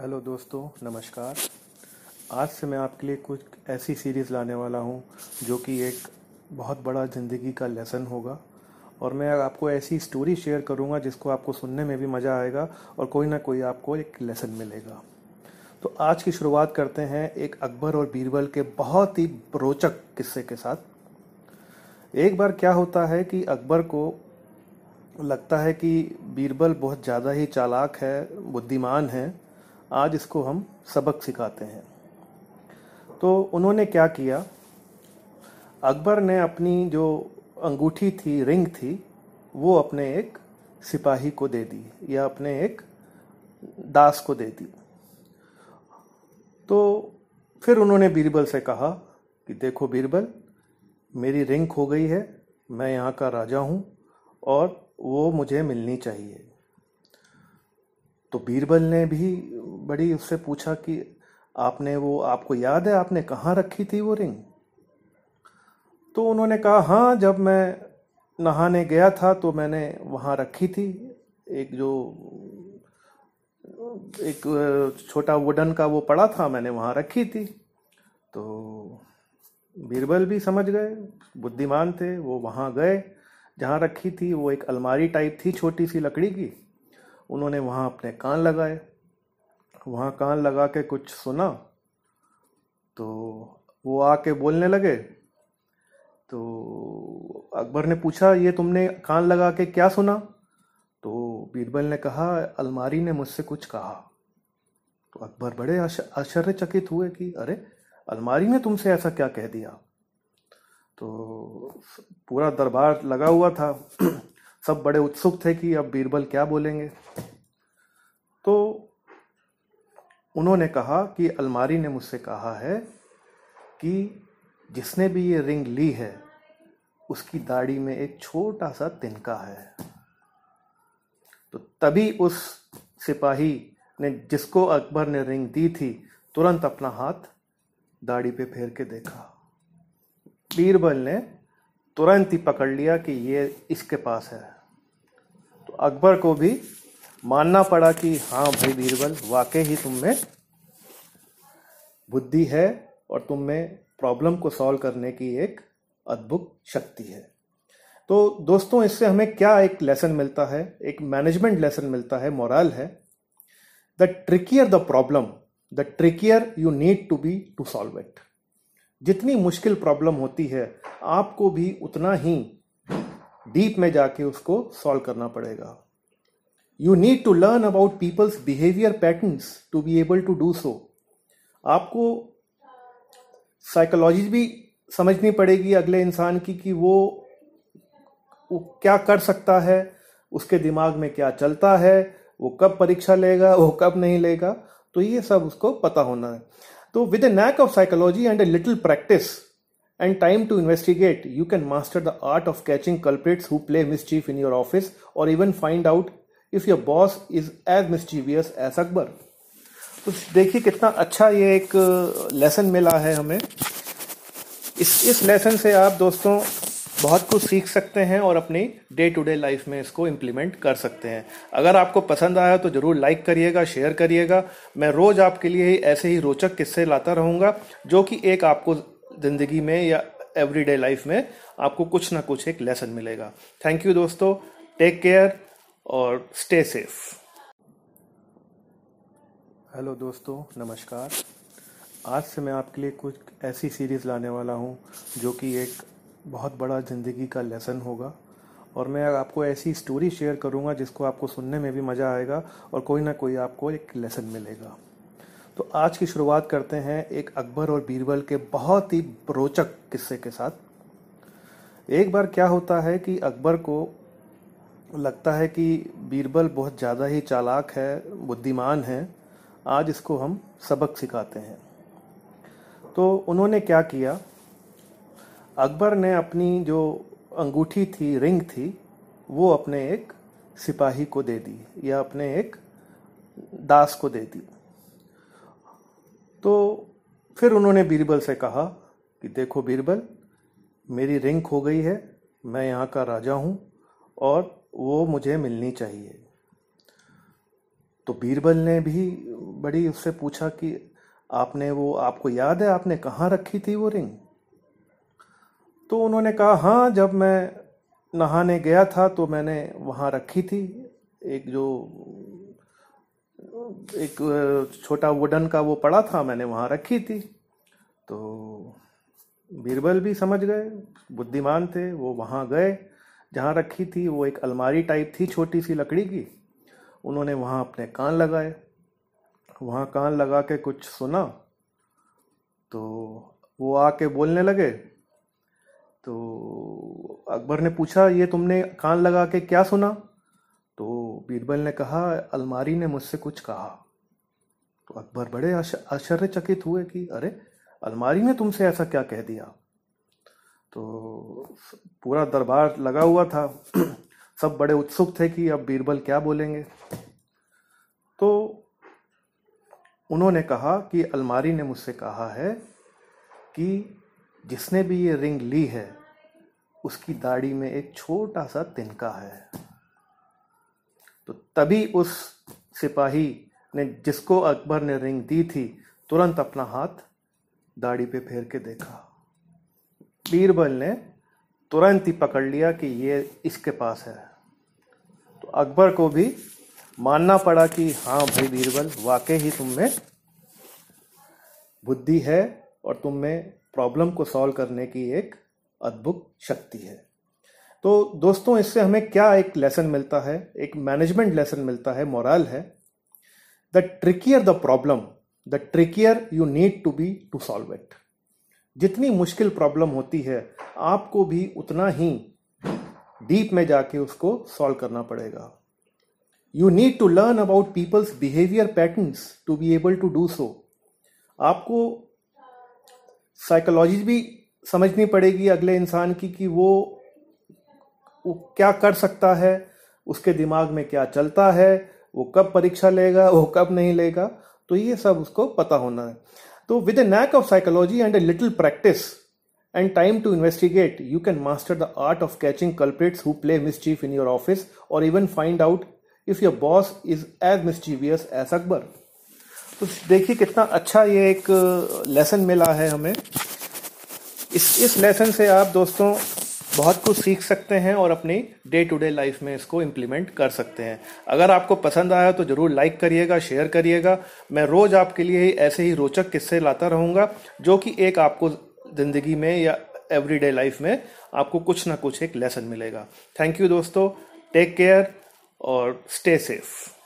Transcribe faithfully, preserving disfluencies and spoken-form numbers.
Hello दोस्तों, नमस्कार। आज से मैं आपके लिए कुछ ऐसी सीरीज़ लाने वाला हूं जो कि एक बहुत बड़ा ज़िंदगी का लेसन होगा और मैं आपको ऐसी स्टोरी शेयर करूंगा जिसको आपको सुनने में भी मज़ा आएगा और कोई ना कोई आपको एक लेसन मिलेगा। तो आज की शुरुआत करते हैं एक अकबर और बीरबल के बहुत ही रोचक किस्से के साथ। एक बार क्या होता है कि अकबर को लगता है कि बीरबल बहुत ज़्यादा ही चालाक है, बुद्धिमान है, आज इसको हम सबक सिखाते हैं। तो उन्होंने क्या किया, अकबर ने अपनी जो अंगूठी थी, रिंग थी, वो अपने एक सिपाही को दे दी या अपने एक दास को दे दी। तो फिर उन्होंने बीरबल से कहा कि देखो बीरबल, मेरी रिंग खो गई है, मैं यहाँ का राजा हूँ और वो मुझे मिलनी चाहिए। तो बीरबल ने भी बड़ी उससे पूछा कि आपने वो आपको याद है आपने कहाँ रखी थी वो रिंग? तो उन्होंने कहा हाँ, जब मैं नहाने गया था तो मैंने वहाँ रखी थी, एक जो एक छोटा वुडन का वो पड़ा था, मैंने वहाँ रखी थी। तो बीरबल भी समझ गए, बुद्धिमान थे, वो वहाँ गए जहाँ रखी थी। वो एक अलमारी टाइप थी, छोटी सी लकड़ी की। उन्होंने वहाँ अपने कान लगाए, वहाँ कान लगा के कुछ सुना तो वो आके बोलने लगे। तो अकबर ने पूछा ये तुमने कान लगा के क्या सुना? तो बीरबल ने कहा अलमारी ने मुझसे कुछ कहा। तो अकबर बड़े आश्चर्यचकित हुए कि अरे अलमारी ने तुमसे ऐसा क्या कह दिया? तो पूरा दरबार लगा हुआ था, सब बड़े उत्सुक थे कि अब बीरबल क्या बोलेंगे। तो उन्होंने कहा कि अलमारी ने मुझसे कहा है कि जिसने भी ये रिंग ली है उसकी दाढ़ी में एक छोटा सा तिनका है। तो तभी उस सिपाही ने जिसको अकबर ने रिंग दी थी तुरंत अपना हाथ दाढ़ी पे फेर के देखा। बीरबल ने तुरंत ही पकड़ लिया कि ये इसके पास है। तो अकबर को भी मानना पड़ा कि हाँ भाई बीरबल, वाकई ही तुम में बुद्धि है और तुम में प्रॉब्लम को सॉल्व करने की एक अद्भुत शक्ति है। तो दोस्तों, इससे हमें क्या एक लेसन मिलता है, एक मैनेजमेंट लेसन मिलता है, मोरल है the trickier the problem the trickier you need to be to solve it. जितनी मुश्किल प्रॉब्लम होती है आपको भी उतना ही डीप में जाके उसको सॉल्व करना पड़ेगा। You need to learn about people's behaviour patterns to be able to do so. आपको साइकोलॉजी भी समझनी पड़ेगी अगले इंसान की कि वो, वो क्या कर सकता है, उसके दिमाग में क्या चलता है, वो कब परीक्षा लेगा, वो कब नहीं लेगा, तो ये सब उसको पता होना है। तो with a knack of psychology and a little practice and time to investigate, you can master the art of catching culprits who play mischief in your office or even find out if your boss is as mischievous as Akbar. तो देखिए कितना अच्छा ये एक lesson मिला है हमें। इस इस लेसन से आप दोस्तों बहुत कुछ सीख सकते हैं और अपनी डे टू डे लाइफ में इसको इम्प्लीमेंट कर सकते हैं। अगर आपको पसंद आया तो ज़रूर लाइक करिएगा, शेयर करिएगा। मैं रोज़ आपके लिए ऐसे ही रोचक किस्से लाता रहूँगा जो कि एक आपको ज़िंदगी में या एवरीडे लाइफ में आपको कुछ ना कुछ एक लेसन मिलेगा। थैंक यू दोस्तों, टेक केयर और स्टे सेफ। हेलो दोस्तों, नमस्कार। आज से मैं आपके लिए कुछ ऐसी सीरीज़ लाने वाला हूँ जो कि एक बहुत बड़ा ज़िंदगी का लेसन होगा और मैं आपको ऐसी स्टोरी शेयर करूंगा जिसको आपको सुनने में भी मज़ा आएगा और कोई ना कोई आपको एक लेसन मिलेगा। तो आज की शुरुआत करते हैं एक अकबर और बीरबल के बहुत ही रोचक किस्से के साथ। एक बार क्या होता है कि अकबर को लगता है कि बीरबल बहुत ज़्यादा ही चालाक है, बुद्धिमान है, आज इसको हम सबक सिखाते हैं। तो उन्होंने क्या किया, अकबर ने अपनी जो अंगूठी थी, रिंग थी, वो अपने एक सिपाही को दे दी या अपने एक दास को दे दी। तो फिर उन्होंने बीरबल से कहा कि देखो बीरबल, मेरी रिंग खो गई है, मैं यहाँ का राजा हूँ और वो मुझे मिलनी चाहिए। तो बीरबल ने भी बड़ी उससे पूछा कि आपने वो आपको याद है आपने कहाँ रखी थी वो रिंग। तो उन्होंने कहा हाँ, जब मैं नहाने गया था तो मैंने वहाँ रखी थी, एक जो एक छोटा वुडन का वो पड़ा था, मैंने वहाँ रखी थी। तो बीरबल भी समझ गए, बुद्धिमान थे, वो वहाँ गए जहाँ रखी थी, वो एक अलमारी टाइप थी छोटी सी लकड़ी की। उन्होंने वहाँ अपने कान लगाए, वहाँ कान लगा के कुछ सुना तो वो आके बोलने लगे। तो अकबर ने पूछा ये तुमने कान लगा के क्या सुना? तो बीरबल ने कहा अलमारी ने मुझसे कुछ कहा। तो अकबर बड़े आश्चर्यचकित हुए कि अरे अलमारी ने तुमसे ऐसा क्या कह दिया? तो पूरा दरबार लगा हुआ था, सब बड़े उत्सुक थे कि अब बीरबल क्या बोलेंगे। तो उन्होंने कहा कि अलमारी ने मुझसे कहा है कि जिसने भी ये रिंग ली है उसकी दाढ़ी में एक छोटा सा तिनका है। तो तभी उस सिपाही ने जिसको अकबर ने रिंग दी थी तुरंत अपना हाथ दाढ़ी पे फेर के देखा। बीरबल ने तुरंत ही पकड़ लिया कि ये इसके पास है। तो अकबर को भी मानना पड़ा कि हाँ भाई बीरबल, वाकई ही तुम में बुद्धि है और तुम में प्रॉब्लम को सॉल्व करने की एक अद्भुत शक्ति है। तो दोस्तों, इससे हमें क्या एक लेसन मिलता है, एक मैनेजमेंट लेसन मिलता है, मोरल है the trickier the problem the trickier you need to be to solve it. जितनी मुश्किल प्रॉब्लम होती है आपको भी उतना ही डीप में जाके उसको सॉल्व करना पड़ेगा। You need to learn about people's behaviour patterns to be able to do so. आपको साइकोलॉजी भी समझनी पड़ेगी अगले इंसान की कि वो, वो क्या कर सकता है, उसके दिमाग में क्या चलता है, वो कब परीक्षा लेगा, वो कब नहीं लेगा, तो ये सब उसको पता होना है। तो with a knack of psychology and a little practice and time to investigate you can master the art of catching culprits who play mischief in your office और even find out if your boss is as mischievous as Akbar. तो देखिए कितना अच्छा ये एक lesson मिला है हमें। इस इस लेसन से आप दोस्तों बहुत कुछ सीख सकते हैं और अपनी डे टू डे लाइफ में इसको इम्प्लीमेंट कर सकते हैं। अगर आपको पसंद आया तो ज़रूर लाइक करिएगा, शेयर करिएगा। मैं रोज़ आपके लिए ही ऐसे ही रोचक किस्से लाता रहूँगा जो कि एक आपको ज़िंदगी में या एवरीडे लाइफ में आपको कुछ ना कुछ एक लेसन मिलेगा। थैंक यू दोस्तों, टेक केयर और स्टे सेफ।